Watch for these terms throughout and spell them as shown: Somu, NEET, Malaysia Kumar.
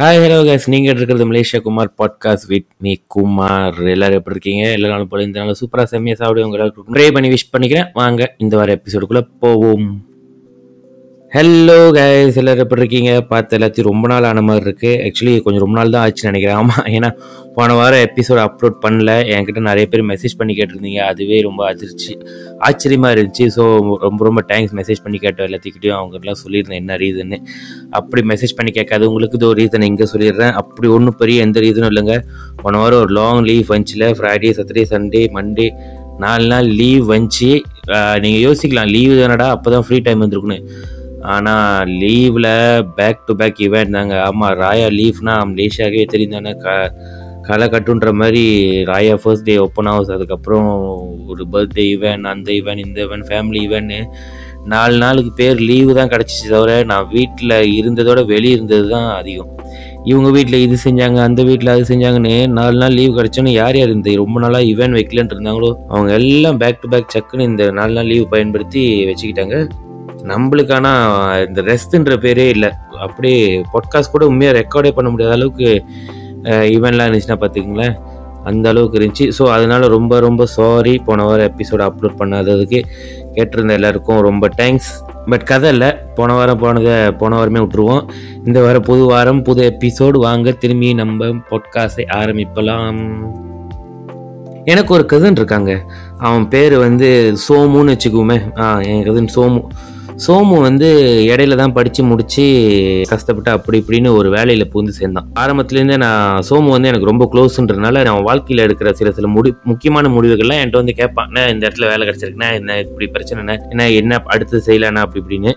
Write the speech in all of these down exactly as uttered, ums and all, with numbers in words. Hi hello guys, நீங்கள் இருக்கிறது Malaysia Kumar podcast with me Kumar. எல்லாரும் எப்படி இருக்கீங்க? எல்லா நாளும் போல இந்த நாள் சூப்பராக செம்மியாக சாப்பிடுவோம். உங்க எல்லாருக்கும் ட்ரை பண்ணி விஷ் பண்ணிக்கிறேன். வாங்க இந்த வார எபிசோடுக்குள்ளே போவோம். ஹலோ கைஸ், எல்லோரும் எப்படி இருக்கீங்க? பார்த்து எல்லாத்தையும் ரொம்ப நாள் ஆன மாதிரி இருக்குது. ஆக்சுவலி கொஞ்சம் ரொம்ப நாள் தான் ஆச்சுன்னு நினைக்கிறேன். ஆமாம், ஏன்னா போன வாரம் எபிசோட் அப்லோட் பண்ணல. என்கிட்ட நிறைய பேர் மெசேஜ் பண்ணி கேட்டிருந்தீங்க. அதுவே ரொம்ப அதிர்ச்சி ஆச்சரியமாக இருந்துச்சு. ஸோ ரொம்ப ரொம்ப தேங்க்ஸ் மெசேஜ் பண்ணி கேட்டோம் எல்லாத்துக்கிட்டையும். அவங்கெல்லாம் சொல்லியிருந்தேன் என்ன ரீசன்னு. அப்படி மெசேஜ் பண்ணி கேட்காது உங்களுக்கு இது ஒரு ரீசன் இங்கே சொல்லிடுறேன். அப்படி ஒன்றும் பெரிய எந்த ரீசனும் இல்லைங்க. போன வாரம் ஒரு லாங் லீவ் வந்துச்சுல. ஃப்ரைடே, சாட்டர்டே, சண்டே, மண்டே நாலு நாள் லீவ் வந்துச்சு. நீங்கள் யோசிக்கலாம், லீவு தானடா, அப்போ தான் ஃப்ரீ டைம் வந்துருக்குன்னு. ஆனால் லீவில் பேக் டு பேக் இவெண்ட் தாங்க. ஆமாம், ராயா லீவ்னா மலேசியாவே தெரியும் தானே, க களை கட்டுன்ற மாதிரி. Raya first day open house, அதுக்கப்புறம் ஒரு பர்த்டே இவெண்ட், அந்த இவெண்ட், இந்த இவெண்ட், ஃபேமிலி இவெண்ட்னு நாலு நாளுக்கு பேர் லீவு தான் கிடச்சிச்சு. தவிர நான் வீட்டில் இருந்ததோட வெளியே இருந்தது தான் அதிகம். இவங்க வீட்டில் இது செஞ்சாங்க, அந்த வீட்டில் அது செஞ்சாங்கன்னு நாலு நாள் லீவ் கிடச்சோன்னு யார் யார் இந்த ரொம்ப நாளாக இவெண்ட் வைக்கலன்ட்டு இருந்தாங்களோ அவங்க எல்லாம் பேக் டு பேக் சக்குன்னு இந்த நாலு நாள் லீவ் பயன்படுத்தி வச்சுக்கிட்டாங்க. நம்மளுக்கான இந்த ரெஸ்ட்ன்ற பேரே இல்லை. அப்படியே பாட்காஸ்ட் கூட உண்மையாக ரெக்கார்டே பண்ண முடியாத அளவுக்கு ஈவெண்ட்லாம் இருந்துச்சுன்னா பார்த்துக்கிங்களேன், அந்த அளவுக்கு இருந்துச்சு. ஸோ அதனால் ரொம்ப ரொம்ப சாரி போன வாரம் எபிசோடு அப்லோட் பண்ணாததுக்கு. கேட்டிருந்த எல்லாருக்கும் ரொம்ப தேங்க்ஸ். பட் கதை இல்லை, போன வாரம் போனதை போன வாரமே விட்டுருவோம். இந்த வாரம் புது வாரம் புது எபிசோடு. வாங்க திரும்பி நம்ம பாட்காஸ்டை ஆரம்பிப்பலாம். எனக்கு ஒரு கசின் இருக்காங்க. அவன் பேர் வந்து சோமுன்னு வச்சுக்குவோமே. ஆ, என் கசின் சோமு. சோமு வந்து இடையில தான் படித்து முடித்து கஷ்டப்பட்டு அப்படி இப்படின்னு ஒரு வேலையில் பூந்து சேர்ந்தான். ஆரம்பத்துலேருந்தே நான் சோமு வந்து எனக்கு ரொம்ப க்ளோஸுன்றதுனால நான் வாழ்க்கையில் எடுக்கிற சில சில முடி முக்கியமான முடிவுகள்லாம் என்கிட்ட வந்து கேட்பான். நான் இந்த இடத்துல வேலை கிடச்சிருக்குண்ணா, என்ன இப்படி பிரச்சனைண்ணா, என்ன என்ன அடுத்து செய்யலாண்ணா அப்படி இப்படின்னு.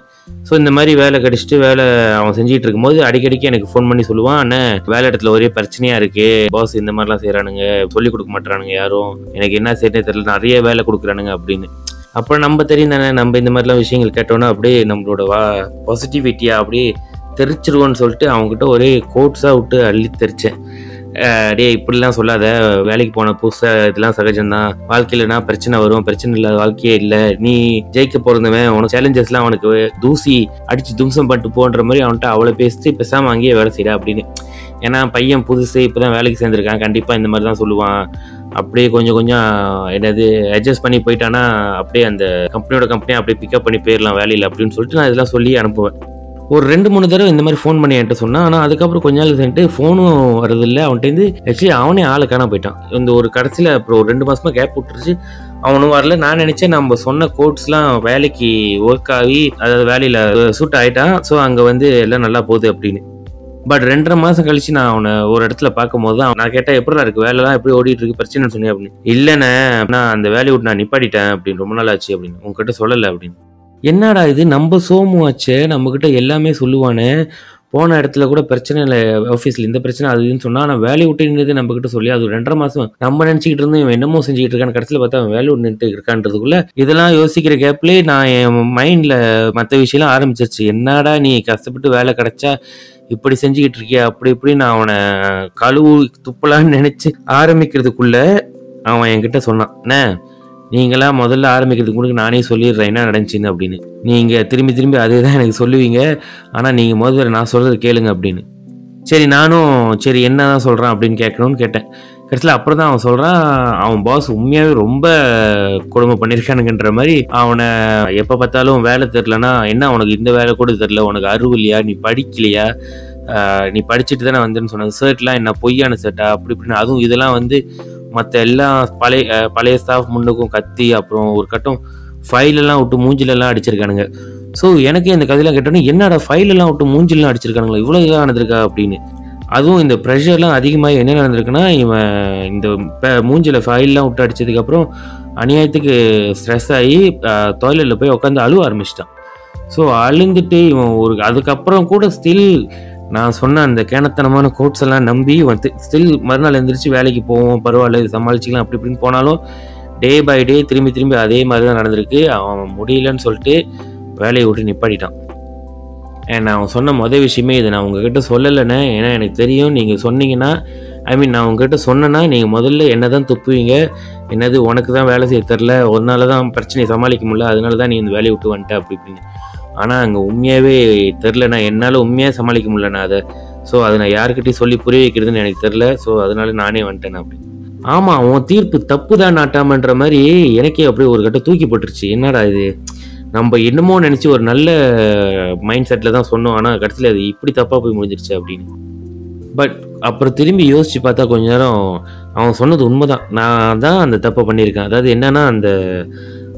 ஸோ இந்த மாதிரி வேலை கிடச்சிட்டு வேலை அவன் செஞ்சுட்டு இருக்கும்போது அடிக்கடிக்கு எனக்கு ஃபோன் பண்ணி சொல்லுவான், அண்ணே வேலை இடத்துல ஒரே பிரச்சனையாக இருக்குது, பாஸ் இந்த மாதிரிலாம் செய்கிறானுங்க, சொல்லிக் கொடுக்க மாட்டேறானுங்க யாரும், எனக்கு என்ன செய்யறதுன்னு தெரியல, நிறைய வேலை கொடுக்குறானுங்க அப்படின்னு. அப்புறம் நம்ம தெரியும் தானே, நம்ம இந்த மாதிரிலாம் விஷயங்கள் கேட்டோன்னா அப்படியே நம்மளோட வா பாசிட்டிவிட்டியாக அப்படியே தெரிச்சிருவோன்னு சொல்லிட்டு அவங்ககிட்ட ஒரே கோட்ஸாக விட்டு அள்ளி தெரித்தேன். அப்படியே இப்படிலாம் சொல்லாத, வேலைக்கு போன புதுசாக இதெல்லாம் சகஜம்தான், வாழ்க்கையிலனா பிரச்சனை வரும், பிரச்சனை இல்லை வாழ்க்கையே இல்லை, நீ ஜெயிக்க போகிறதுமே உனக்கு சேலஞ்சஸ்லாம் அவனுக்கு தூசி அடித்து தும்சம் பண்ணிட்டு போன்ற மாதிரி அவன்கிட்ட அவ்வளோ பேசிட்டு பேசாமல் அங்கேயே வேலை செய்யடா அப்படின்னு. ஏன்னா பையன் புதுசு, இப்போ தான் வேலைக்கு சேர்ந்துருக்கான், கண்டிப்பாக இந்த மாதிரி தான் சொல்லுவான். அப்படியே கொஞ்சம் கொஞ்சம் என்னது அட்ஜஸ்ட் பண்ணி போயிட்டான்னா அப்படியே அந்த கம்பெனியோட கம்பெனியை அப்படியே பிக்கப் பண்ணி போயிடலாம் வேலையில் அப்படின்னு சொல்லிட்டு நான் இதெல்லாம் சொல்லி அனுப்புவேன். ஒரு ரெண்டு மூணு தடவை இந்த மாதிரி ஃபோன் பண்ணி என்கிட்ட சொன்னான். ஆனால் அதுக்கப்புறம் கொஞ்ச நாள் சென்ட்டு ஃபோனும் வரதில்லை அவன்கிட்டேருந்து. ஆக்சுவலி அவனே ஆளை காண போயிட்டான். இந்த ஒரு கடைசியில் அப்புறம் ஒரு ரெண்டு மாதமாக கேப் விட்டுருச்சு, அவனும் வரல. நான் நினச்சேன் நம்ம சொன்ன கோட்ஸ்லாம் வேலைக்கு ஒர்க் ஆகி அதாவது வேலையில் சூட் ஆகிட்டான், ஸோ அங்கே வந்து எல்லாம் நல்லா போகுது அப்படின்னு. பட் ரெண்டரை மாதம் கழிச்சு நான் அவனை ஒரு இடத்துல பார்க்கும் போது தான் நான் கேட்டேன், எப்படிலாம் இருக்குது வேலைலாம், எப்படி ஓடிட்டு இருக்கு, பிரச்சனைன்னு சொன்னேன் அப்படின்னு. இல்லைண்ணே நான் அந்த வேலையை விட்டு நான் நிப்பாட்டிட்டேன் அப்படின்னு, ரொம்ப நாள் ஆச்சு அப்படின்னு, உங்ககிட்ட சொல்லலை அப்படின்னு. என்னடா இது, நம்ம சோமு ஆச்சு, நம்மக்கிட்ட எல்லாமே சொல்லுவானே, போன இடத்துல கூட பிரச்சனை இல்லை, ஆஃபீஸில் இந்த பிரச்சனை அது இதுன்னு சொன்னால் ஆனால் வேலையை விட்டு நின்றது நம்மக்கிட்ட சொல்லி அது ரெண்டரை மாதம் நம்ம நினச்சிக்கிட்டு இருந்தோம் இவன் என்னமோ செஞ்சுக்கிட்டு இருக்கான்னு. கடைசியில் பார்த்தா அவன் வேலை விட்டு நின்றுட்டு இருக்கான்றதுக்குள்ளே இதெல்லாம் யோசிக்கிற கேப்லேயே நான் என் மைண்டில் மற்ற விஷயம்லாம் ஆரம்பிச்சிருச்சு. என்னடா நீ கஷ்டப்பட்டு வேலை கிடச்சா இப்படி செஞ்சுக்கிட்டு இருக்கியா அப்படி இப்படி நான் அவனை கழுவு துப்பலான்னு நினச்சி ஆரம்பிக்கிறதுக்குள்ளே அவன் என்கிட்ட சொன்னான், அண்ணே நீங்களாம் முதல்ல ஆரம்பிக்கிறதுக்கு முன்னாடி நானே சொல்லிடுறேன் என்ன நடந்துச்சுன்னு அப்படின்னு. நீங்கள் திரும்பி திரும்பி அதே தான் எனக்கு சொல்லுவீங்க, ஆனால் நீங்கள் முதல்ல நான் சொல்கிறது கேளுங்க அப்படின்னு. சரி நானும் சரி என்ன தான் சொல்கிறான் அப்படின்னு கேட்கணும்னு கேட்டேன். கடைசியில் அப்புறம் தான் அவன் சொல்கிறான், அவன் பாஸ் உண்மையாகவே ரொம்ப கொடுமை பண்ணியிருக்கானுங்கன்ற மாதிரி அவனை எப்போ பார்த்தாலும் வேலை தெரிலனா, என்ன உனக்கு இந்த வேலை கூட தெரில, உனக்கு அறிவு இல்லையா, நீ படிக்கலையா, நீ படிச்சுட்டு தானே வந்துன்னு சொன்னது, ஷர்ட்லாம் என்ன பொய்யான ஷர்ட்டா அப்படி இப்படின்னு. அதுவும் இதெல்லாம் வந்து மற்ற எல்லாம் பழைய பழைய ஸ்டாஃப் முன்னுக்கும் கத்தி அப்புறம் ஒரு கட்டம் ஃபைலெல்லாம் விட்டு மூஞ்சிலெல்லாம் அடிச்சிருக்கானுங்க. ஸோ எனக்கே இந்த கதையெல்லாம் கேட்டோன்னே என்னடா ஃபைலெல்லாம் விட்டு மூஞ்சிலெலாம் அடிச்சிருக்கானுங்களா, இவ்வளோ இதாக நடந்திருக்கா அப்படின்னு. அதுவும் இந்த ப்ரெஷர்லாம் அதிகமாக என்ன நடந்திருக்குன்னா, இவன் இந்த மூஞ்சில் ஃபைல்லாம் விட்டு அடித்ததுக்கப்புறம் அநியாயத்துக்கு ஸ்ட்ரெஸ் ஆகி டாய்லெட்டில் போய் உட்காந்து அழுவ ஆரம்பிச்சிட்டான். ஸோ அழுந்துட்டு இவன் ஒரு அதுக்கப்புறம் கூட ஸ்டில் நான் சொன்ன அந்த கேணத்தனமான கோட்ஸ் எல்லாம் நம்பி வந்து ஸ்டில் மறுநாள் எழுந்திரிச்சு வேலைக்கு போவோம் பரவாயில்ல இது சமாளிச்சிக்கலாம் அப்படி இப்படின்னு போனாலும் டே பை டே திரும்பி திரும்பி அதே மாதிரி தான் நடந்திருக்கு. அவன் முடியலன்னு சொல்லிட்டு வேலையை விட்டு நிப்பாட்டிட்டான். நான் அவன் சொன்ன மொதல் விஷயமே இது, நான் உங்ககிட்ட சொல்லலைண்ணே, ஏன்னா எனக்கு தெரியும் நீங்கள் சொன்னீங்கன்னா, ஐ மீன் நான் உங்ககிட்ட சொன்னேன்னா நீங்கள் முதல்ல என்ன தான் துப்புவீங்க, என்னது உனக்கு தான் வேலை செய்ய தெரில, ஒன்னால தான் பிரச்சனையை சமாளிக்க முடியல, அதனால தான் நீ இந்த வேலையை விட்டு வந்துட்ட அப்படி இப்படின்னு. ஆனால் அங்கே உண்மையாகவே தெரிலண்ணா, என்னால் உண்மையாக சமாளிக்க முடியலண்ணா அதை. ஸோ அதை நான் யாருக்கிட்டையும் சொல்லி புரிய வைக்கிறதுன்னு எனக்கு தெரில. ஸோ அதனால நானே வந்துட்டேண்ணா அப்படி. ஆமாம், அவன் தீர்ப்பு தப்பு தான் நாட்டாமன்ற மாதிரி எனக்கே அப்படியே ஒரு கட்ட தூக்கி போட்டுருச்சு. என்னடா இது, நம்ம என்னமோ நினச்சி ஒரு நல்ல மைண்ட் செட்டில் தான் சொன்னோம், ஆனால் கடைசியில் அது இப்படி தப்பாக போய் முடிஞ்சிருச்சு அப்படின்னு. பட் அப்புறம் திரும்பி யோசித்து பார்த்தா கொஞ்ச நேரம் அவன் சொன்னது உண்மை தான், நான் தான் அந்த தப்பை பண்ணியிருக்கேன். அதாவது என்னென்னா, அந்த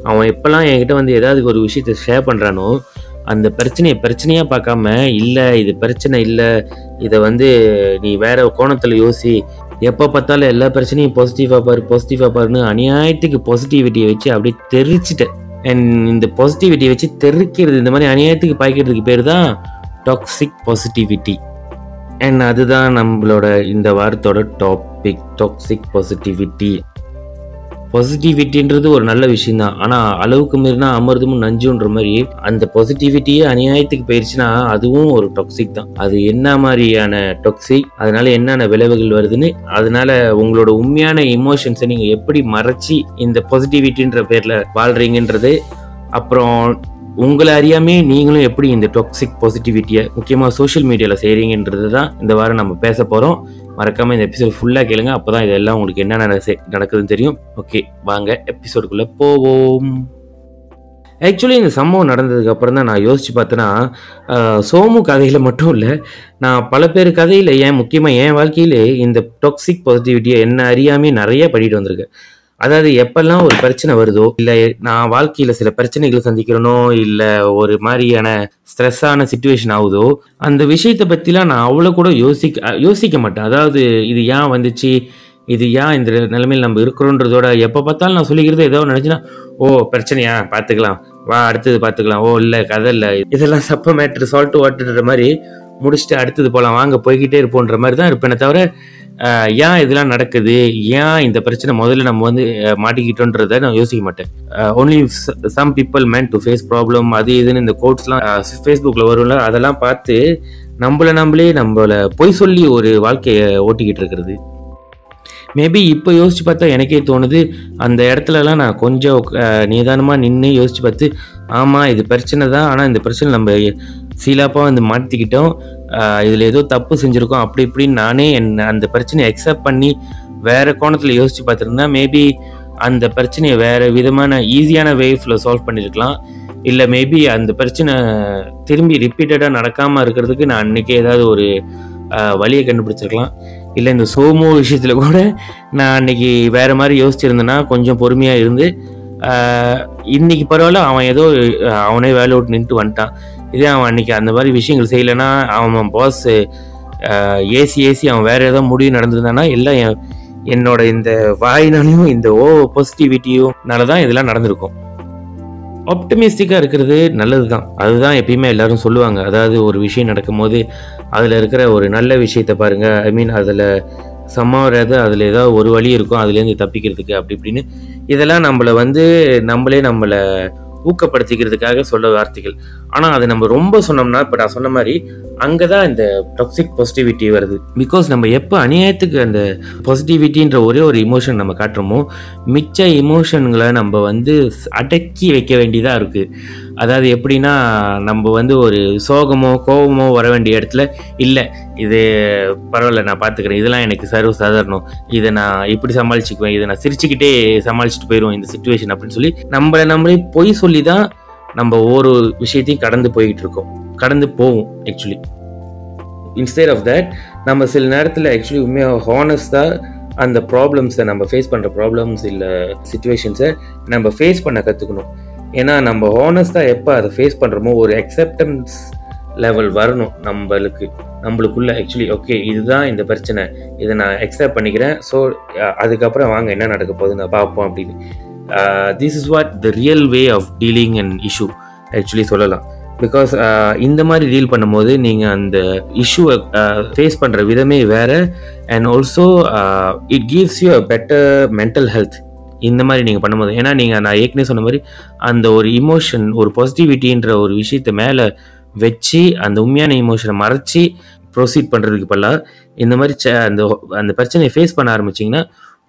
அவன் எப்போல்லாம் என்கிட்ட வந்து ஏதாவது ஒரு விஷயத்தை ஷேர் பண்ணுறானோ அந்த பிரச்சனையை பிரச்சனையாக பார்க்காம, இல்லை இது பிரச்சனை இல்லை, இதை வந்து நீ வேறு கோணத்தில் யோசி, எப்போ பார்த்தாலும் எல்லா பிரச்சனையும் பாசிட்டிவாக பாரு பாசிட்டிவாக பாருன்னு அநியாயத்துக்கு பாசிட்டிவிட்டியை வச்சு அப்படியே தெரிச்சிட்டேன். அண்ட் இந்த பாசிட்டிவிட்டியை வச்சு தெரிக்கிறது, இந்த மாதிரி அநியாயத்துக்கு பாய்க்கிறதுக்கு பேர் தான் டாக்ஸிக் பாசிட்டிவிட்டி. அண்ட் அதுதான் நம்மளோட இந்த வாரத்தோட டாபிக், டாக்ஸிக் பாசிட்டிவிட்டி. பாசிட்டிவிட்டின்றது ஒரு நல்ல விஷயம்தான், ஆனால் அளவுக்கு மீறினா அமிர்தமும் நஞ்சுன்ற மாதிரி அந்த பாசிட்டிவிட்டியே அநியாயத்துக்கு போயிடுச்சுன்னா அதுவும் ஒரு டாக்ஸிக் தான். அது என்ன மாதிரியான டாக்ஸிக், அதனால என்னென்ன விளைவுகள் வருதுன்னு, அதனால உங்களோட உண்மையான எமோஷன்ஸை நீங்கள் எப்படி மறைச்சி இந்த பாசிட்டிவிட்டின்ற பேரில் வாழ்கிறீங்கன்றது, அப்புறம் உங்களை அறியாமே நீங்களும் எப்படி இந்த டாக்ஸிக் பாசிட்டிவிட்டியை முக்கியமாக சோஷியல் மீடியாவில் செய்கிறீங்கன்றது தான் இந்த வாரம் நம்ம பேச போகிறோம். மறக்காமல் இந்த எபிசோட் ஃபுல்லாக கேளுங்க, அப்போ தான் இதெல்லாம் உங்களுக்கு என்ன நடக்குதுன்னு தெரியும். ஓகே, வாங்க எபிசோடுக்குள்ளே போவோம். ஆக்சுவலி இந்த சம்பவம் நடந்ததுக்கப்புறம் தான் நான் யோசித்து பார்த்தேன்னா, சோமு கதையில் மட்டும் இல்லை, நான் பல பேர் கதையில், ஏன் முக்கியமாக என் வாழ்க்கையில் இந்த டாக்ஸிக் பாசிட்டிவிட்டியை என்ன அறியாமே நிறைய படிட்டு வந்திருக்கேன். அதாவது எப்பெல்லாம் ஒரு பிரச்சனை வருதோ, இல்லை நான் வாழ்க்கையில் சில பிரச்சனைகளை சந்திக்கிறனோ, இல்லை ஒரு மாதிரியான ஸ்ட்ரெஸ்ஸான சிச்சுவேஷன் ஆகுதோ, அந்த விஷயத்தை பற்றிலாம் நான் அவ்வளோ கூட யோசிக்க யோசிக்க மாட்டேன். அதாவது இது ஏன் வந்துச்சு, இது ஏன் இந்த நிலைமையில் நம்ம இருக்கிறோன்றதோட எப்போ பார்த்தாலும் நான் சொல்லிக்கிறது ஏதோ நினச்சின்னா, ஓ பிரச்சனையா, பார்த்துக்கலாம் வா, அடுத்தது பார்த்துக்கலாம், ஓ இல்லை கதை இல்லை, இதெல்லாம் சப்ப மேட்ரு சால்ட் வாட்டர்ன்ற மாதிரி முடிச்சுட்டு அடுத்தது போகலாம் வாங்க போய்கிட்டே இருப்போன்ற மாதிரி தான் இருப்பேனே தவிர, ஏன் இதெல்லாம் நடக்குது, ஏன் இந்த பிரச்சனை முதல்ல நம்ம வந்து மாட்டிக்கிட்டோன்றதை நான் யோசிக்க மாட்டேன். Only some people meant to face problem, அது இதுன்னு இந்த கோட்ஸ்லாம் ஃபேஸ்புக்கில் வரும்ல, அதெல்லாம் பார்த்து நம்மளை நம்மளே நம்மளை பொய் சொல்லி ஒரு வாழ்க்கையை ஓட்டிக்கிட்டு இருக்கிறது. மேபி இப்போ யோசிச்சு பார்த்தா எனக்கே தோணுது, அந்த இடத்துலலாம் நான் கொஞ்சம் நிதானமாக நின்று யோசிச்சு பார்த்து, ஆமாம் இது பிரச்சனை தான், ஆனால் இந்த பிரச்சனை நம்ம சீலாப்பாக வந்து மாற்றிக்கிட்டோம், இதில் ஏதோ தப்பு செஞ்சுருக்கோம் அப்படி இப்படின்னு நானே என் அந்த பிரச்சனையை அக்செப்ட் பண்ணி வேறு கோணத்தில் யோசித்து பார்த்துருந்தா மேபி அந்த பிரச்சனையை வேறு விதமான ஈஸியான வேவ்ஸில் சால்வ் பண்ணியிருக்கலாம். இல்லை மேபி அந்த பிரச்சனை திரும்பி ரிப்பீட்டடாக நடக்காமல் இருக்கிறதுக்கு நான் அன்றைக்கே ஏதாவது ஒரு வழியை கண்டுபிடிச்சிருக்கலாம். இல்லை இந்த சோமோ விஷயத்தில் கூட நான் அன்றைக்கி வேறு மாதிரி யோசிச்சுருந்தேன்னா கொஞ்சம் பொறுமையாக இருந்து இன்றைக்கி பரவாயில்ல, அவன் ஏதோ அவனே வேலை விட்டு நின்று வந்துட்டான். இதே அவன் அன்றைக்கி அந்த மாதிரி விஷயங்கள் செய்யலைன்னா, அவன் பாஸ் ஏசி ஏசி அவன் வேறு ஏதாவது முடிவு நடந்திருந்தான்னா, எல்லாம் என் என்னோட இந்த வாயினாலையும் இந்த ஓ பாசிட்டிவிட்டியும்னால தான் இதெல்லாம் நடந்திருக்கும். ஆப்டமிஸ்டிக்காக இருக்கிறது நல்லது தான், அதுதான் எப்பயுமே எல்லோரும் சொல்லுவாங்க. அதாவது ஒரு விஷயம் நடக்கும்போது அதில் இருக்கிற ஒரு நல்ல விஷயத்தை பாருங்கள், ஐ மீன் அதில் சம்மாவது அதில் ஏதாவது ஒரு வழி இருக்கும் அதுலேருந்து தப்பிக்கிறதுக்கு அப்படி இப்படின்னு, இதெல்லாம் நம்மளை வந்து நம்மளே நம்மளை ஊக்கப்படுத்திக்கிறதுக்காக சொல்ல வார்த்தைகள். ஆனால் அதை நம்ம ரொம்ப சொன்னோம்னா, இப்போ நான் சொன்ன மாதிரி அங்கே தான் இந்த டாக்ஸிக் பாசிட்டிவிட்டி வருது. பிகாஸ் நம்ம எப்போ அநியாயத்துக்கு அந்த பாசிட்டிவிட்டின்ற ஒரே ஒரு இமோஷன் நம்ம காட்டுறோமோ, மிச்ச இமோஷன்களை நம்ம வந்து அடக்கி வைக்க வேண்டியதாக இருக்குது. அதாவது எப்படின்னா, நம்ம வந்து ஒரு சோகமோ கோபமோ வர வேண்டிய இடத்துல, இல்லை இது பரவாயில்ல நான் பார்த்துக்கிறேன், இதெல்லாம் எனக்கு சர்வ சாதாரணம், இதை நான் இப்படி சமாளிச்சுக்குவேன், இதை நான் சிரிச்சுக்கிட்டே சமாளிச்சுட்டு போயிடுவேன் இந்த சுச்சுவேஷன் அப்படின்னு சொல்லி நம்மளை நம்மளே பொய் சொல்லி தான் நம்ம ஒவ்வொரு விஷயத்தையும் கடந்து போய்கிட்டு இருக்கோம், கடந்து போவோம். ஆக்சுவலி இன்ஸ்டெட் ஆஃப் தட் நம்ம சில நேரத்தில் ஆக்சுவலி உண்மையாக ஹானஸ்டாக அந்த ப்ராப்ளம்ஸை, நம்ம ஃபேஸ் பண்ணுற ப்ராப்ளம்ஸ் இல்லை சிச்சுவேஷன்ஸை நம்ம ஃபேஸ் பண்ண கற்றுக்கணும். ஏன்னா நம்ம ஹானஸ்டாக எப்போ அதை ஃபேஸ் பண்ணுறோமோ ஒரு அக்செப்டன்ஸ் லெவல் வரணும் நம்மளுக்கு நம்மளுக்குள்ளே. ஆக்சுவலி ஓகே இதுதான் இந்த பிரச்சனை, இதை நான் அக்செப்ட் பண்ணிக்கிறேன், ஸோ அதுக்கப்புறம் வாங்க என்ன நடக்க போகுதுன்னு பார்ப்போம் அப்படின்னு. This is what the real way of dealing and issue actually சொல்லலாம். பிகாஸ் இந்த மாதிரி டீல் பண்ணும்போது நீங்கள் அந்த இஷ்யூவை ஃபேஸ் பண்ணுற விதமே வேறு. And also it gives you a better mental health இந்த மாதிரி நீங்கள் பண்ணும்போது. ஏன்னா நீங்கள், நான் ஏற்கனவே சொன்ன மாதிரி, அந்த ஒரு இமோஷன் ஒரு பாசிட்டிவிட்டின்ற ஒரு விஷயத்தை மேலே வச்சு அந்த உண்மையான இமோஷனை மறைச்சி ப்ரொசீட் பண்ணுறதுக்கு பதிலாக இந்த மாதிரி ச அந்த அந்த பிரச்சனையை ஃபேஸ் பண்ண ஆரம்பிச்சிங்கன்னா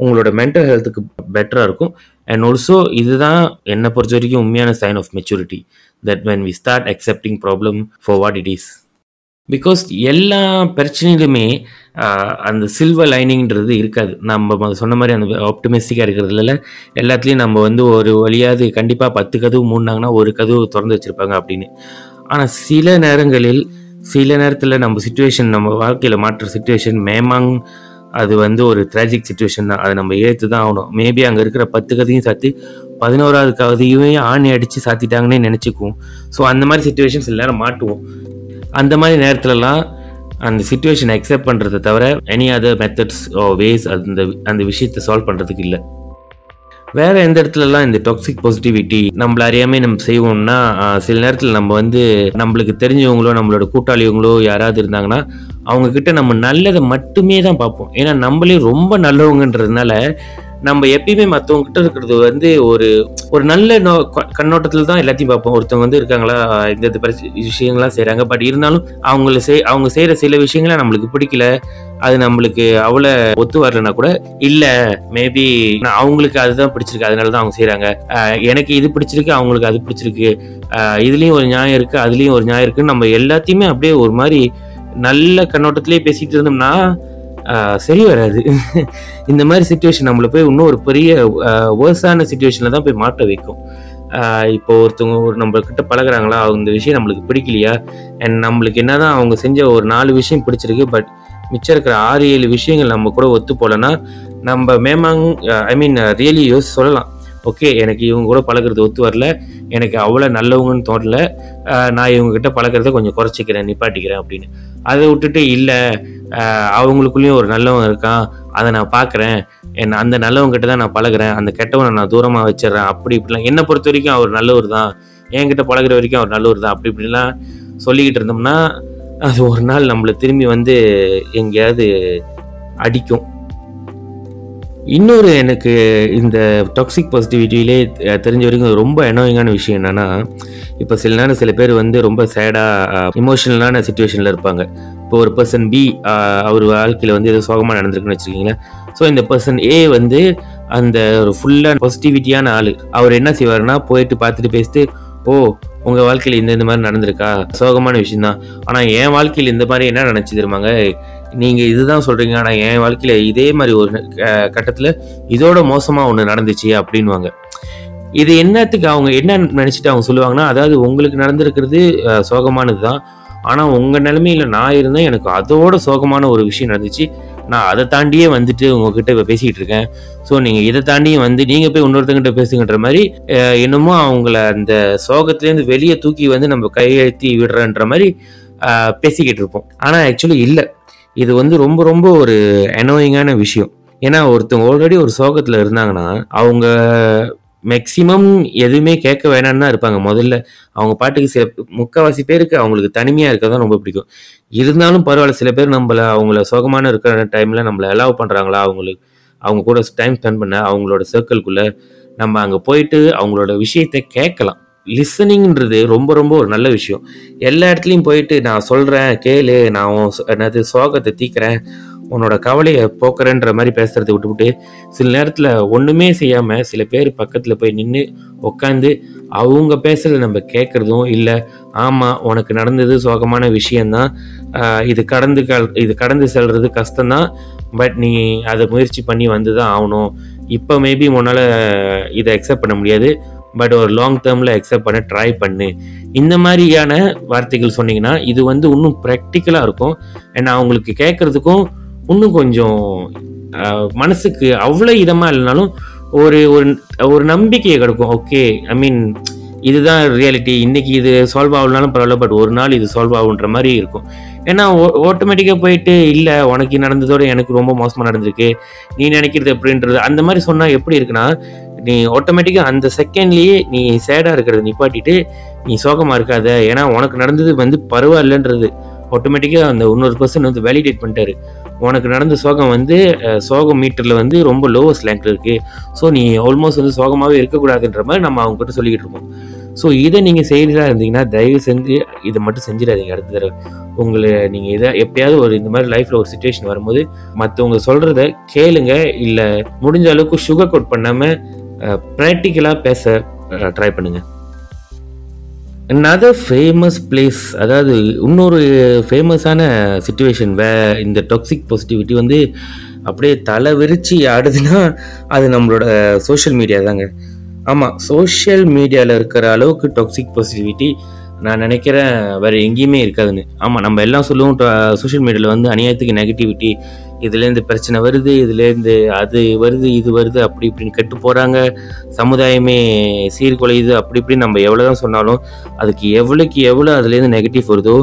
உங்களோட மென்டல் ஹெல்த்துக்கு பெட்டராக இருக்கும். அண்ட் ஆல்சோ இதுதான் என்னை பொறுத்த வரைக்கும் உண்மையான sign of maturity. that when we start accepting problem for what it is. Because எல்லா பிரச்சனையிலுமே அந்த சில்வர் லைனிங்கிறது இருக்காது. நம்ம சொன்ன மாதிரி அந்த ஆப்டமிஸ்டிக்காக இருக்கிறதுல எல்லாத்துலேயும் நம்ம வந்து ஒரு வழியாவது கண்டிப்பாக பத்து கதவு மூடினாங்கன்னா ஒரு கதவு திறந்து வச்சுருப்பாங்க அப்படின்னு. ஆனால் சில நேரங்களில் சில நேரத்தில் நம்ம சுச்சுவேஷன் நம்ம வாழ்க்கையில் மாற்ற சுச்சுவேஷன் மேமாங் அது வந்து ஒரு ட்ராஜிக் சுச்சுவேஷன் தான். அதை நம்ம ஏற்று தான் ஆகணும். மேபி அங்கே இருக்கிற பத்து கதையும் சாத்தி பதினோராவது கதையுமே ஆணி அடித்து சாத்திட்டாங்கன்னே நினச்சிக்குவோம். ஸோ அந்த மாதிரி சுச்சுவேஷன்ஸ் எல்லாரும் மாட்டுவோம். அந்த மாதிரி நேரத்துலலாம் அந்த சிச்சுவேஷனை அக்செப்ட் பண்ணுறதை தவிர any other methods or ways அந்த அந்த விஷயத்தை சால்வ் பண்ணுறதுக்கு இல்லை. வேறு எந்த இடத்துலலாம் இந்த டாக்ஸிக் பாசிட்டிவிட்டி நம்மள அறியாமல் நம்ம செய்வோம்னா, சில நேரத்தில் நம்ம வந்து நம்மளுக்கு தெரிஞ்சவங்களோ நம்மளோட கூட்டாளிவங்களோ யாராவது இருந்தாங்கன்னா அவங்கக்கிட்ட நம்ம நல்லதை மட்டுமே தான் பார்ப்போம். ஏன்னா நம்மளே ரொம்ப நல்லவங்கன்றதுனால நம்ம எப்பயுமே மற்றவங்ககிட்ட இருக்கிறது வந்து ஒரு ஒரு நல்ல நோ கண்ணோட்டத்தில் தான் எல்லாத்தையும் பார்ப்போம். ஒருத்தவங்க வந்து இருக்காங்களா, இந்த விஷயங்கள்லாம் செய்கிறாங்க, பட் இருந்தாலும் அவங்கள செய் அவங்க செய்கிற சில விஷயங்கள்லாம் நம்மளுக்கு பிடிக்கல, அது நம்மளுக்கு அவ்வளோ ஒத்து வரலன்னா கூட இல்லை மேபி நான் அவங்களுக்கு அதுதான் பிடிச்சிருக்கு அதனால தான் அவங்க செய்கிறாங்க, எனக்கு இது பிடிச்சிருக்கு அவங்களுக்கு அது பிடிச்சிருக்கு, இதுலேயும் ஒரு நியாயம் இருக்குது அதுலேயும் ஒரு நியாயம் இருக்குன்னு நம்ம எல்லாத்தையுமே அப்படியே ஒரு மாதிரி நல்ல கண்ணோட்டத்திலே பேசிகிட்டு இருந்தோம்னா சரி வராது. இந்த மாதிரி சுச்சுவேஷன் நம்மளை போய் இன்னும் ஒரு பெரிய வேர்ஸான சுச்சுவேஷனில் தான் போய் மாட்ட வைக்கும். இப்போ ஒருத்தவங்க ஒரு நம்மக்கிட்ட பழகிறாங்களா, அந்த விஷயம் நம்மளுக்கு பிடிக்கலையா, அண்ட் நம்மளுக்கு என்ன தான் அவங்க செஞ்ச ஒரு நாலு விஷயம் பிடிச்சிருக்கு, பட் மிச்சம் இருக்கிற ஆறு ஏழு விஷயங்கள் நம்ம கூட ஒத்து போகலன்னா நம்ம மேமாங் ஐ மீன் ரியலி யோசி சொல்லலாம், ஓகே எனக்கு இவங்க கூட பழகிறது ஒத்து வரல, எனக்கு அவ்வளோ நல்லவங்கன்னு தோணல, நான் இவங்ககிட்ட பழக்கிறத கொஞ்சம் குறைச்சிக்கிறேன் நிப்பாட்டிக்கிறேன் அப்படின்னு. அதை விட்டுட்டு இல்லை அவங்களுக்குள்ளேயும் ஒரு நல்லவன் இருக்கான் அதை நான் பார்க்குறேன், என்ன அந்த நல்லவங்கிட்ட தான் நான் பழகிறேன், அந்த கெட்டவனை நான் தூரமாக வச்சிடறேன் அப்படி இப்படிலாம், என்னை பொறுத்த வரைக்கும் அவர் நல்லவர் தான், என்கிட்ட பழகிற வரைக்கும் அவர் நல்லவர் தான் அப்படி இப்படிலாம் சொல்லிக்கிட்டு இருந்தோம்னா அது ஒரு நாள் நம்மளை திரும்பி வந்து எங்கேயாவது அடிக்கும். இன்னொரு எனக்கு இந்த டாக்ஸிக் பாசிட்டிவிட்டியிலே தெரிஞ்ச வரைக்கும் ரொம்ப அனாயிங்கான விஷயம் என்னென்னா, இப்போ சில நேரம் சில பேர் வந்து ரொம்ப சேடாக இமோஷனலான சுச்சுவேஷனில் இருப்பாங்க. இப்போ ஒரு பர்சன் பி அவர் வாழ்க்கையில் வந்து ஏதோ சோகமாக நடந்திருக்குன்னு வச்சுருக்கீங்களேன். ஸோ இந்த பர்சன் ஏ வந்து அந்த ஒரு ஃபுல்லாக பாசிட்டிவிட்டியான ஆள். அவர் என்ன செய்வார்னா போயிட்டு பார்த்துட்டு பேசிட்டு, ஓ உங்கள் வாழ்க்கையில் இந்த இந்த மாதிரி நடந்திருக்கா, சோகமான விஷயந்தான், ஆனால் என் வாழ்க்கையில் இந்த மாதிரி என்ன நினச்சி தருவாங்க, நீங்கள் இதுதான் சொல்கிறீங்க, ஆனால் என் வாழ்க்கையில் இதே மாதிரி ஒரு கட்டத்தில் இதோட மோசமாக ஒன்று நடந்துச்சு அப்படின்வாங்க. இது என்னத்துக்கு அவங்க என்ன நினச்சிட்டு அவங்க சொல்லுவாங்கன்னா, அதாவது உங்களுக்கு நடந்திருக்கிறது சோகமானது தான், ஆனால் உங்கள் நிலைமையில் நான் இருந்தேன் எனக்கு அதோட சோகமான ஒரு விஷயம் நடந்துச்சு, நான் அதை தாண்டியே வந்துட்டு உங்ககிட்ட இப்போ பேசிக்கிட்டு இருக்கேன், ஸோ நீங்கள் இதை தாண்டியும் வந்து நீங்கள் போய் இன்னொருத்தங்கிட்ட பேசுங்கன்ற மாதிரி என்னமோ அவங்கள அந்த சோகத்துலேருந்து வெளியே தூக்கி வந்து நம்ம கையெழுத்தி விடுறன்ற மாதிரி பேசிக்கிட்டு இருப்போம். ஆனால் ஆக்சுவலி இல்லை, இது வந்து ரொம்ப ரொம்ப ஒரு அனாயிங்கான விஷயம். ஏன்னா ஒருத்தவங்க ஆல்ரெடி ஒரு சோகத்தில் இருந்தாங்கன்னா அவங்க மேக்சிமம் எதுவுமே கேட்க வேணான்னு இருப்பாங்க. முதல்ல அவங்க பாட்டுக்கு சில முக்கால்வாசி பேருக்கு அவங்களுக்கு தனிமையாக இருக்க தான் ரொம்ப பிடிக்கும். இருந்தாலும் பரவாயில்ல, சில பேர் நம்மளை அவங்கள சோகமான இருக்கிற டைமில் நம்மளை அலோவ் பண்ணுறாங்களா, அவங்களுக்கு அவங்க கூட டைம் ஸ்பெண்ட் பண்ண அவங்களோட சர்க்கிள்குள்ளே நம்ம அங்கே போயிட்டு அவங்களோட விஷயத்தை கேட்கலாம். லிசனிங்கிறது ரொம்ப ரொம்ப ஒரு நல்ல விஷயம். எல்லா இடத்துலையும் போயிட்டு நான் சொல்கிறேன் கேளு, நான் என்னது சோகத்தை தீக்கிறேன், உன்னோட கவலையை போக்குறேன்ற மாதிரி பேசுகிறத விட்டுவிட்டு சில நேரத்தில் ஒன்றுமே செய்யாமல் சில பேர் பக்கத்தில் போய் நின்று உட்காந்து அவங்க பேசுகிறத நம்ம கேட்குறதும் இல்லை, ஆமாம் உனக்கு நடந்தது சோகமான விஷயந்தான், இது கடந்து கல் இது கடந்து செல்வது கஷ்டம்தான், பட் நீ அதை முயற்சி பண்ணி வந்து தான் ஆகணும், இப்போ மேபி உன்னால் இதை அக்செப்ட் பண்ண முடியாது, பட் ஒரு லாங் டேர்மில் அக்செப்ட் பண்ண ட்ரை பண்ணு, இந்த மாதிரியான வார்த்தைகள் சொன்னீங்கன்னா இது வந்து இன்னும் ப்ராக்டிக்கலாக இருக்கும். ஏன்னா அவங்களுக்கு கேட்குறதுக்கும் இன்னும் கொஞ்சம் மனசுக்கு அவ்வளோ இதமாக இல்லைனாலும் ஒரு ஒரு நம்பிக்கையை கிடைக்கும். ஓகே ஐ மீன் இதுதான் ரியாலிட்டி, இன்றைக்கி இது சால்வ் ஆகலனாலும் பரவாயில்ல, பட் ஒரு நாள் இது சால்வ் ஆகுன்ற மாதிரி இருக்கும். ஏன்னா ஓ ஆட்டோமேட்டிக்காக போயிட்டு இல்லை உனக்கு நடந்ததோடு எனக்கு ரொம்ப மோசமாக நடந்திருக்கு, நீ நினைக்கிறது எப்படின்றது அந்த மாதிரி சொன்னால் எப்படி இருக்குன்னா, நீ ஆட்டோமேட்டிக்காக அந்த செகண்ட்லேயே நீ சேடாக இருக்கிறத நிப்பாட்டிட்டு நீ சோகமாக இருக்காத, ஏன்னா உனக்கு நடந்தது வந்து பரவாயில்லன்றது ஆட்டோமேட்டிக்காக அந்த இன்னொரு பர்சன் வந்து வேலிடேட் பண்ணிட்டாரு, உனக்கு நடந்த சோகம் வந்து சோகம் மீட்டரில் வந்து ரொம்ப லோவஸ்ட் ரேங்க்ல இருக்குது, ஸோ நீ ஆல்மோஸ்ட் வந்து சோகமாகவே இருக்கக்கூடாதுன்ற மாதிரி நம்ம அவங்ககிட்ட சொல்லிக்கிட்டு இருப்போம். ஸோ இதை நீங்கள் செய்கிறதா இருந்தீங்கன்னா தயவு செஞ்சு இதை மட்டும் செஞ்சிடாதீங்க. அடுத்த தடவை உங்களை நீங்கள் இதை எப்படியாவது ஒரு இந்த மாதிரி லைஃப்பில் ஒரு சுச்சுவேஷன் வரும்போது மற்றவங்க சொல்கிறத கேளுங்க, இல்லை முடிஞ்ச அளவுக்கு சுகர் கோட் பண்ணாமல் ப்ராக்டிக்கலாக பேச ட்ரை பண்ணுங்கள். another famous place, அதாவது இன்னொரு ஃபேமஸான சிச்சுவேஷன் வே இந்த டாக்ஸிக் பாசிட்டிவிட்டி வந்து அப்படியே தலை விரிச்சு ஆடுதுன்னா அது நம்மளோட சோஷியல் மீடியா தாங்க. ஆமாம், சோஷியல் மீடியாவில் இருக்கிற அளவுக்கு டாக்ஸிக் பாசிட்டிவிட்டி நான் நினைக்கிறேன் வேறு எங்கேயுமே இருக்காதுன்னு. ஆமாம், நம்ம எல்லாம் சொல்லுவோம் சோஷியல் மீடியாவில் வந்து அநியாயத்துக்கு நெகட்டிவிட்டி, இதுலேருந்து பிரச்சனை வருது, இதுலேருந்து அது வருது, இது வருது, அப்படி இப்படின்னு கெட்டு போகிறாங்க, சமுதாயமே சீர்குலையுது, அப்படி இப்படின்னு நம்ம எவ்வளோ தான் சொன்னாலும் அதுக்கு எவ்வளோக்கு எவ்வளோ அதுலேருந்து நெகட்டிவ் வருதோ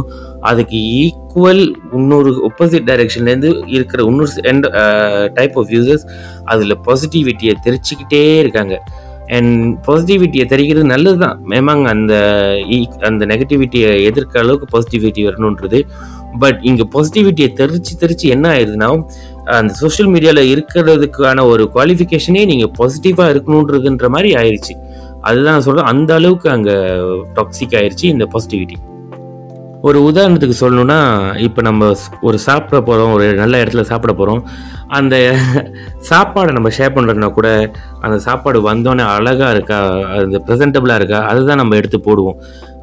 அதுக்கு ஈக்குவல் இன்னொரு ஆப்போசிட் டைரெக்ஷன்லேருந்து இருக்கிற இன்னொரு எண்ட் டைப் ஆஃப் யூசர்ஸ் அதில் பாசிட்டிவிட்டியை தெரிச்சுக்கிட்டே இருக்காங்க. அண்ட் பாசிட்டிவிட்டியை தெரிகிறது நல்லது தான் மேமாங்க, அந்த அந்த நெகட்டிவிட்டியை எதிர்க்க அளவுக்கு பாசிட்டிவிட்டி வரணுன்றது. பட் இங்கே பாசிட்டிவிட்டியை தெரிச்சு தெரிச்சு என்ன ஆயிடுதுன்னா, அந்த சோஷியல் மீடியாவில் இருக்கிறதுக்கான ஒரு குவாலிஃபிகேஷனே நீங்கள் பாசிட்டிவாக இருக்கணுன்றதுன்ற மாதிரி ஆயிடுச்சு. அதுதான் நான் சொல்கிறேன், அந்த அளவுக்கு அங்கே டாக்ஸிக் ஆயிடுச்சு இந்த பாசிட்டிவிட்டி. ஒரு உதாரணத்துக்கு சொல்லணுன்னா, இப்போ நம்ம ஒரு சாப்பிட போகிறோம், ஒரு நல்ல இடத்துல சாப்பிட போகிறோம், அந்த சாப்பாடை நம்ம ஷேர் பண்ணுறோன்னா கூட அந்த சாப்பாடு வந்தோடனே அழகாக இருக்கா, அந்த ப்ரெசன்டபுளாக இருக்கா, அதுதான் நம்ம எடுத்து போடுவோம்.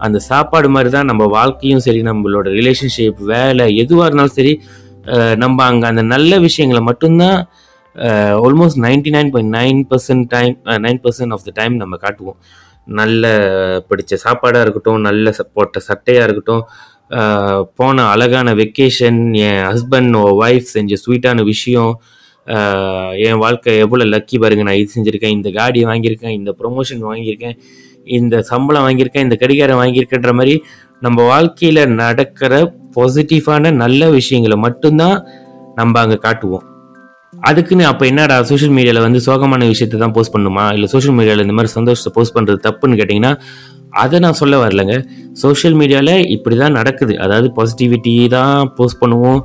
அந்த சாப்பாடு மாதிரி தான் நம்ம வாழ்க்கையும் சரி, நம்மளோட ரிலேஷன்ஷிப், வேலை, எதுவாக இருந்தாலும் சரி, நம்ம அங்கே அந்த நல்ல விஷயங்களை மட்டும்தான் almost ninety nine point nine percent time nine percent of the time நம்ம காட்டுவோம். நல்ல பிடிச்ச சாப்பாடாக இருக்கட்டும், நல்ல போட்ட சட்டையாக இருக்கட்டும், போன அழகான வெக்கேஷன், என் ஹஸ்பண்ட் ஒய்ஃப் செஞ்ச ஸ்வீட்டான விஷயம், என் வாழ்க்கை எவ்வளோ லக்கி பாருங்க, நான் இது செஞ்சுருக்கேன், இந்த காடி வாங்கியிருக்கேன், இந்த ப்ரொமோஷன் வாங்கியிருக்கேன், இந்த சம்பளம் வாங்கியிருக்கேன், இந்த கடிகாரம் வாங்கியிருக்கேன்ற மாதிரி நம்ம வாழ்க்கையில் நடக்கிற பாசிட்டிவான நல்ல விஷயங்களை மட்டும்தான் நம்ம அங்கே காட்டுவோம். அதுக்குன்னு அப்போ என்னடா சோஷியல் மீடியாவில் வந்து சோகமான விஷயத்த தான் போஸ்ட் பண்ணுமா, இல்லை சோஷியல் மீடியாவில் இந்த மாதிரி சந்தோஷத்தை போஸ்ட் பண்ணுறது தப்புன்னு கேட்டிங்கன்னா அதை நான் சொல்ல வரலைங்க. சோஷியல் மீடியாவில் இப்படி தான் நடக்குது, அதாவது பாசிட்டிவிட்டி தான் போஸ்ட் பண்ணுவோம்,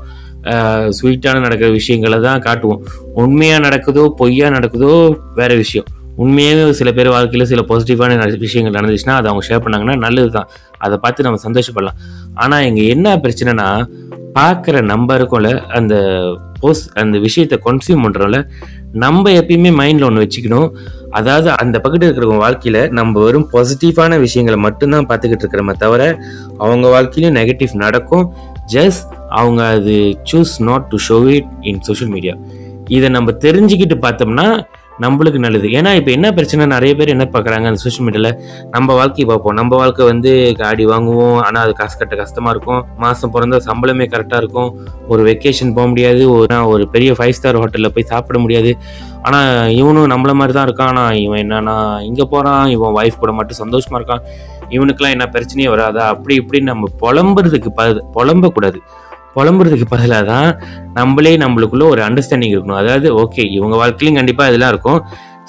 ஸ்வீட்டான நடக்கிற விஷயங்களை தான் காட்டுவோம். உண்மையாக நடக்குதோ பொய்யா நடக்குதோ வேறு விஷயம். உண்மையாகவே சில பேர் வாழ்க்கையில் சில பாசிட்டிவான விஷயங்கள் நடந்துச்சுன்னா அதை அவங்க ஷேர் பண்ணாங்கன்னா நல்லது தான், அதை பார்த்து நம்ம சந்தோஷப்படலாம். ஆனால் இங்கே என்ன பிரச்சனைனா, பார்க்குற நம்ம இருக்கோம்ல, அந்த போஸ்ட் அந்த விஷயத்தை கன்சியூம் பண்ணுறோம்ல, நம்ம எப்பயுமே மைண்டில் ஒன்று வச்சுக்கணும். அதாவது அந்த பக்கத்தில் இருக்கிறவங்க வாழ்க்கையில் நம்ம வெறும் பாசிட்டிவான விஷயங்களை மட்டும்தான் பார்த்துக்கிட்டு இருக்கிறோமே தவிர அவங்க வாழ்க்கையிலையும் நெகட்டிவ் நடக்கும். ஜஸ்ட் அவங்க அது choose not to show it in social media. இதை நம்ம தெரிஞ்சுக்கிட்டு பார்த்தோம்னா நம்மளுக்கு நல்லது. ஏன்னா இப்போ என்ன பிரச்சனை, நிறைய பேர் என்ன பார்க்குறாங்க, அந்த சோஷியல் மீடியாவில் நம்ம வாழ்க்கையை பார்ப்போம். நம்ம வாழ்க்கை வந்து காடி வாங்குவோம், ஆனால் அது காசு கட்ட கஷ்டமாக இருக்கும், மாதம் பிறந்தா சம்பளமே கரெக்டாக இருக்கும், ஒரு வெக்கேஷன் போக முடியாது, ஒரு ஒரு பெரிய ஃபைவ் ஸ்டார் ஹோட்டலில் போய் சாப்பிட முடியாது. ஆனால் இவனும் நம்மளை மாதிரி தான் இருக்கான், ஆனால் இவன் என்னன்னா இங்கே போகிறான், இவன் ஒய்ஃப் கூட மட்டும் சந்தோஷமாக இருக்கான், இவனுக்கெலாம் என்ன பிரச்சனையே வராதா, அப்படி இப்படின்னு நம்ம புலம்புறதுக்கு ப புலம்பக்கூடாது. புலம்புறதுக்கு பதிலாக தான் நம்மளே நம்மளுக்குள்ள ஒரு அண்டர்ஸ்டாண்டிங் இருக்கணும். அதாவது ஓகே, இவங்க வாழ்க்கையிலும் கண்டிப்பாக இதெல்லாம் இருக்கும்,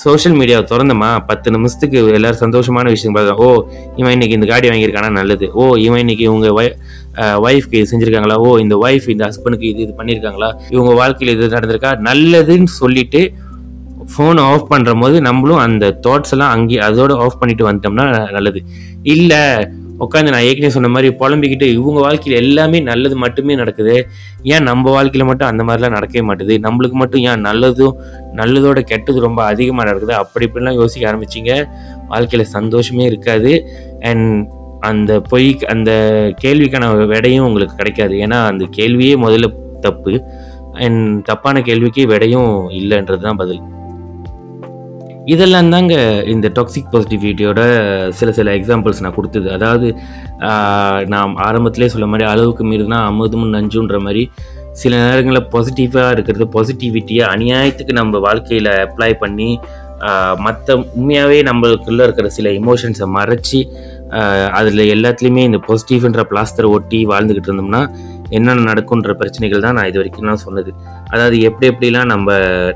சோஷியல் மீடியாவை திறந்தமா பத்து நிமிஷத்துக்கு எல்லாரும் சந்தோஷமான விஷயம் பார்க்கலாம். ஓ, இவன் இன்னைக்கு இந்த காடி வாங்கியிருக்கானா நல்லது, ஓ இவன் இன்னைக்கு இவங்க ஒய் ஒய்ஃப்க்கு இது செஞ்சுருக்காங்களா, ஓ இந்த ஒய்ஃப் இந்த ஹஸ்பண்டுக்கு இது இது பண்ணியிருக்காங்களா, இவங்க வாழ்க்கையில் இது நடந்திருக்கா, நல்லதுன்னு சொல்லிட்டு ஃபோனை ஆஃப் பண்ணுற போது நம்மளும் அந்த தாட்ஸ் எல்லாம் அங்கே அதோடு ஆஃப் பண்ணிட்டு வந்துட்டோம்னா நல்லது. இல்லை உட்காந்து நான் ஏற்கனவே சொன்ன மாதிரி புலம்பிக்கிட்டு இவங்க வாழ்க்கையில் எல்லாமே நல்லது மட்டுமே நடக்குது, ஏன் நம்ம வாழ்க்கையில் மட்டும் அந்த மாதிரிலாம் நடக்கவே மாட்டுது, நம்மளுக்கு மட்டும் ஏன் நல்லதும் நல்லதோட கெட்டது ரொம்ப அதிகமாக நடக்குது, அப்படி இப்படிலாம் யோசிக்க ஆரம்பிச்சிங்க, வாழ்க்கையில் சந்தோஷமே இருக்காது. அண்ட் அந்த பொய் அந்த கேள்விக்கான விடையும் உங்களுக்கு கிடைக்காது. ஏன்னா அந்த கேள்வியே முதல்ல தப்பு, அண்ட் தப்பான கேள்விக்கு விடையும் இல்லைன்றது தான் பதில். இதெல்லாம் தாங்க இந்த டாக்ஸிக் பாசிட்டிவிட்டியோட சில சில எக்ஸாம்பிள்ஸ் நான் கொடுத்தது. அதாவது நான் ஆரம்பத்திலே சொல்ல மாதிரி அளவுக்கு மீறினா அமுதமும் நஞ்சுன்ற மாதிரி சில நேரங்களில் பாசிட்டிவாக இருக்கிறது பாசிட்டிவிட்டியை அநியாயத்துக்கு நம்ம வாழ்க்கையில் அப்ளை பண்ணி மற்ற உண்மையாகவே நம்மளுக்குள்ளே இருக்கிற சில எமோஷன்ஸை மறைச்சி அதில் எல்லாத்துலேயுமே இந்த பாசிட்டிவ்ன்ற பிளாஸ்டரை ஒட்டி வாழ்ந்துக்கிட்டு இருந்தோம்னா என்னென்ன நடக்கும்ன்ற பிரச்சனைகள் தான் நான் இது வரைக்கும் நான் சொன்னது. அதாவது எப்படி எப்படிலாம் நம்ம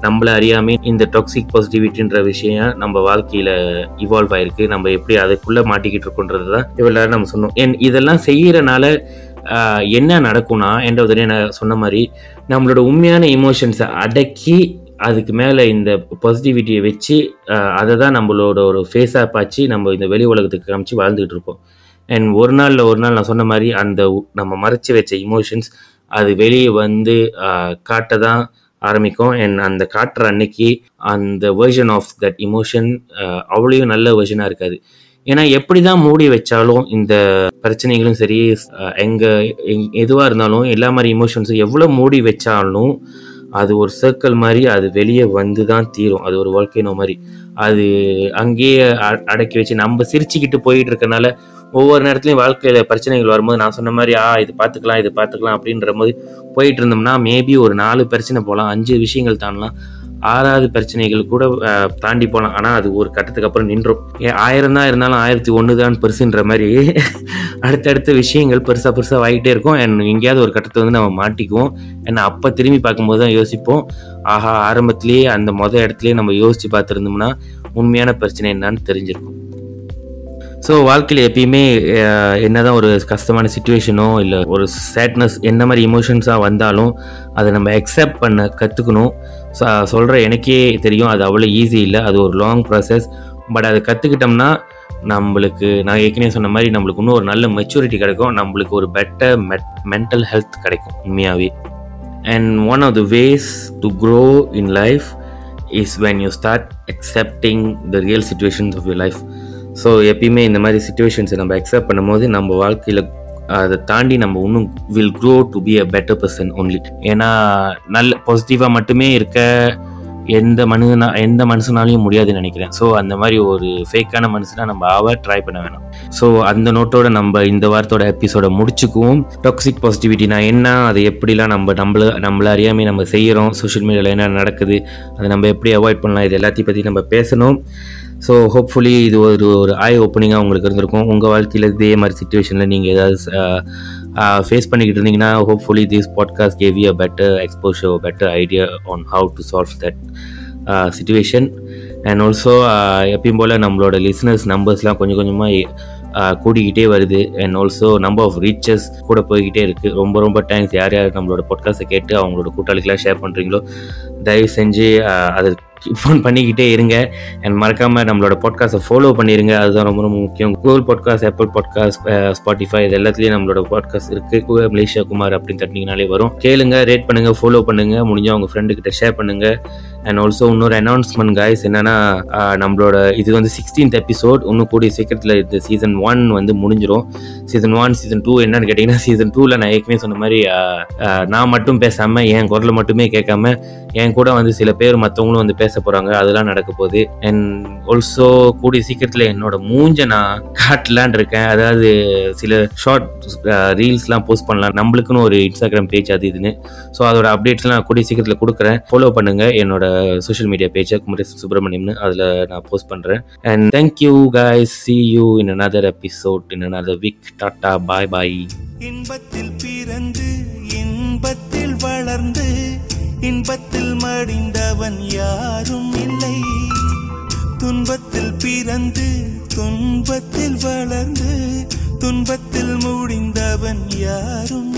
நம்மளை அறியாமல் இந்த டாக்ஸிக் பாசிட்டிவிட்டின்ற விஷயம் நம்ம வாழ்க்கையில் இவால்வ் ஆகிருக்கு, நம்ம எப்படி அதுக்குள்ளே மாட்டிக்கிட்டு இருக்கோன்றது தான் இவ்வளோ நம்ம சொன்னோம். என் இதெல்லாம் செய்கிறனால என்ன நடக்கும்னா, எந்த உடனே நான் சொன்ன மாதிரி நம்மளோட உண்மையான எமோஷன்ஸை அடக்கி அதுக்கு மேலே இந்த பாசிட்டிவிட்டியை வச்சு அதை தான் நம்மளோட ஒரு ஃபேஸாக பாய்ச்சி நம்ம இந்த வெளி உலகத்துக்கு காமிச்சு வாழ்ந்துக்கிட்டு இருப்போம். அண்ட் ஒரு நாளில் ஒரு நாள் நான் சொன்ன மாதிரி அந்த நம்ம மறைச்சி வச்ச இமோஷன்ஸ் அது வெளியே வந்து காட்ட தான் ஆரம்பிக்கும். அண்ட் அந்த காட்டுற அன்னைக்கு அந்த வேர்ஷன் ஆஃப் தட் இமோஷன் அவ்வளோ நல்ல வேர்ஷனாக இருக்காது. ஏன்னா எப்படிதான் மூடி வச்சாலும் இந்த பிரச்சனைகளும் சரி, எங்க எதுவா இருந்தாலும் எல்லா மாதிரி இமோஷன்ஸும் எவ்வளவு மூடி வச்சாலும் அது ஒரு சர்க்கிள் மாதிரி அது வெளியே வந்து தான் தீரும். அது ஒரு வல்கேனோ மாதிரி அது அங்கேயே அடக்கி வச்சு நம்ம சிரிச்சுக்கிட்டு போயிட்டு இருக்கனால ஒவ்வொரு நேரத்துலையும் வாழ்க்கையில பிரச்சனைகள் வரும்போது நான் சொன்ன மாதிரி ஆ இது பார்த்துக்கலாம் இது பார்த்துக்கலாம் அப்படின்ற போது போயிட்டு இருந்தோம்னா மேபி ஒரு நாலு பிரச்சனை போகலாம், அஞ்சு விஷயங்கள் தாண்டலாம், ஆறாவது பிரச்சனைகள் கூட தாண்டி போகலாம். ஆனால் அது ஒரு கட்டத்துக்கு அப்புறம் நின்றோம். ஆயிரம் தான் இருந்தாலும் ஆயிரத்தி ஒன்று தான் பெருசுன்ற மாதிரி அடுத்தடுத்த விஷயங்கள் பெருசாக பெருசாக ஆகிட்டே இருக்கும். அண்ட் எங்கேயாவது ஒரு கட்டத்தை வந்து நம்ம மாட்டிக்குவோம். ஏன்னா அப்போ திரும்பி பார்க்கும்போது தான் யோசிப்போம், ஆஹா ஆரம்பத்திலேயே அந்த மொதல் இடத்துலையே நம்ம யோசித்து பார்த்துருந்தோம்னா உண்மையான பிரச்சனை என்னான்னு தெரிஞ்சிருக்கும். ஸோ வாழ்க்கையில் எப்பயுமே என்ன தான் ஒரு கஷ்டமான சுச்சுவேஷனோ இல்லை ஒரு சேட்னஸ் என்ன மாதிரி இமோஷன்ஸாக வந்தாலும் அதை நம்ம அக்செப்ட் பண்ண கற்றுக்கணும். ஸோ சொல்கிற எனக்கே தெரியும் அது அவ்வளோ ஈஸி இல்லை, அது ஒரு லாங் ப்ராசஸ். பட் அதை கற்றுக்கிட்டோம்னா நம்மளுக்கு நான் ஏற்கனவே சொன்ன மாதிரி நம்மளுக்கு இன்னும் ஒரு நல்ல மெச்சூரிட்டி கிடைக்கும், நம்மளுக்கு ஒரு பெட்டர் மெட் மென்டல் ஹெல்த் கிடைக்கும் உண்மையாகவே. And one of the ways to grow in life is when you start accepting the real situations of your life. So எப்பயுமே இந்த மாதிரி சிச்சுவேஷன்ஸை நம்ம அக்செப்ட் பண்ணும்போது நம்ம வாழ்க்கையில் அதை தாண்டி நம்ம இன்னும் will grow to be a better person only. ஏன்னா நல்ல பாசிட்டிவாக மட்டுமே இருக்க எந்த மனுஷனா எந்த மனுஷனாலையும் முடியாதுன்னு நினைக்கிறேன். ஸோ அந்த மாதிரி ஒரு ஃபேக்கான மனுஷனா நம்ம ஆவ ட்ரை பண்ண வேணாம். ஸோ அந்த நோட்டோட நம்ம இந்த வாரத்தோட எபிசோட முடிச்சுக்குவோம். டாக்ஸிக் பாசிட்டிவிட்டினா என்ன, அதை எப்படிலாம் நம்ம நம்மள நம்மள அறியாமல் நம்ம செய்கிறோம், சோஷியல் மீடியாவில் என்ன நடக்குது, அதை நம்ம எப்படி அவாய்ட் பண்ணலாம், இது எல்லாத்தையும் பற்றி நம்ம பேசணும். ஸோ ஹோப்ஃபுல்லி இது ஒரு ஒரு ஐ ஓப்பனிங்காக உங்களுக்கு இருந்திருக்கும். உங்கள் வாழ்க்கையில் இதே மாதிரி சிச்சுவேஷனில் நீங்கள் ஏதாவது ஃபேஸ் பண்ணிக்கிட்டு இருந்தீங்கன்னா hopefully this podcast gave you a better exposure, better idea on how to solve that situation. And also எப்பயும் போல் நம்மளோட லிசனர்ஸ் நம்பர்ஸ்லாம் கொஞ்சம் கொஞ்சமாக கூடிக்கிட்டே வருது. And also number of reaches கூட போய்கிட்டே இருக்குது. ரொம்ப ரொம்ப தேங்க்ஸ் யார் யார் நம்மளோட பாட்காஸ்ட்டை கேட்டு அவங்களோட கூட்டாளிக்கெலாம் ஷேர் பண்ணுறீங்களோ. தயவு செஞ்சு அது ஃபோன் பண்ணிக்கிட்டே இருங்க. அண்ட் மறக்காமல் நம்மளோட பாட்காஸ்ட்டை ஃபாலோ பண்ணிடுங்க, அதுதான் ரொம்ப ரொம்ப முக்கியம். Google podcast, Apple podcast, Spotify இது எல்லாத்துலேயும் நம்மளோட பாட்காஸ்ட் இருக்குது. மலேஷியா குமார் அப்படின்னு தட்டினீங்கனாலே வரும். கேளுங்க, ரேட் பண்ணுங்கள், ஃபாலோ பண்ணுங்கள், முடிஞ்சால் உங்கள் ஃப்ரெண்டுக்கிட்ட ஷேர் பண்ணுங்கள். அண்ட் ஆல்சோ இன்னொரு அனௌன்ஸ்மெண்ட் காய்ஸ் என்னென்னா, நம்மளோட இது வந்து சிக்ஸ்டீன்த் எபிசோட். இன்னும் கூடிய சீக்கிரத்தில் இந்த சீசன் ஒன் வந்து முடிஞ்சிடும். சீசன் ஒன் சீசன் டூ என்னன்னு கேட்டிங்கன்னா, சீசன் டூவில் நான் ஏற்கனவே சொன்ன மாதிரி நான் மட்டும் பேசாமல் என் குரலை மட்டுமே கேட்காம என் கூட வந்து சில பேர் மற்றவங்களும் வந்து பேச போறாங்க, அதெல்லாம் நடக்க போகுது. அண்ட் ஆல்சோ கூடிய சீக்கிரத்தில் என்னோட மூஞ்ச நான் காட்டலான் இருக்கேன். அதாவது சில ஷார்ட் ரீல்ஸ்லாம் போஸ்ட் பண்ணலாம், நம்மளுக்குன்னு ஒரு இன்ஸ்டாகிராம் பேஜ் அது இதுன்னு. ஸோ அதோட அப்டேட்ஸ்லாம் கூடிய சீக்கிரத்தில் கொடுக்குறேன், ஃபாலோ பண்ணுங்க என்னோட சோஷியல் மீடியா பேஜை குமரேஷ் சுப்ரமணியம்னு, அதில் நான் போஸ்ட் பண்ணுறேன். And thank you guys, see you in another episode, in another week. Tata, bye bye. இன்பத்தில் பிறந்து இன்பத்தில் வளர்ந்து இன்பத்தில் மடிந்தவன் யாரும் இல்லை. துன்பத்தில் பிறந்து துன்பத்தில் வளர்ந்து துன்பத்தில் முடிந்தவன் யாரும்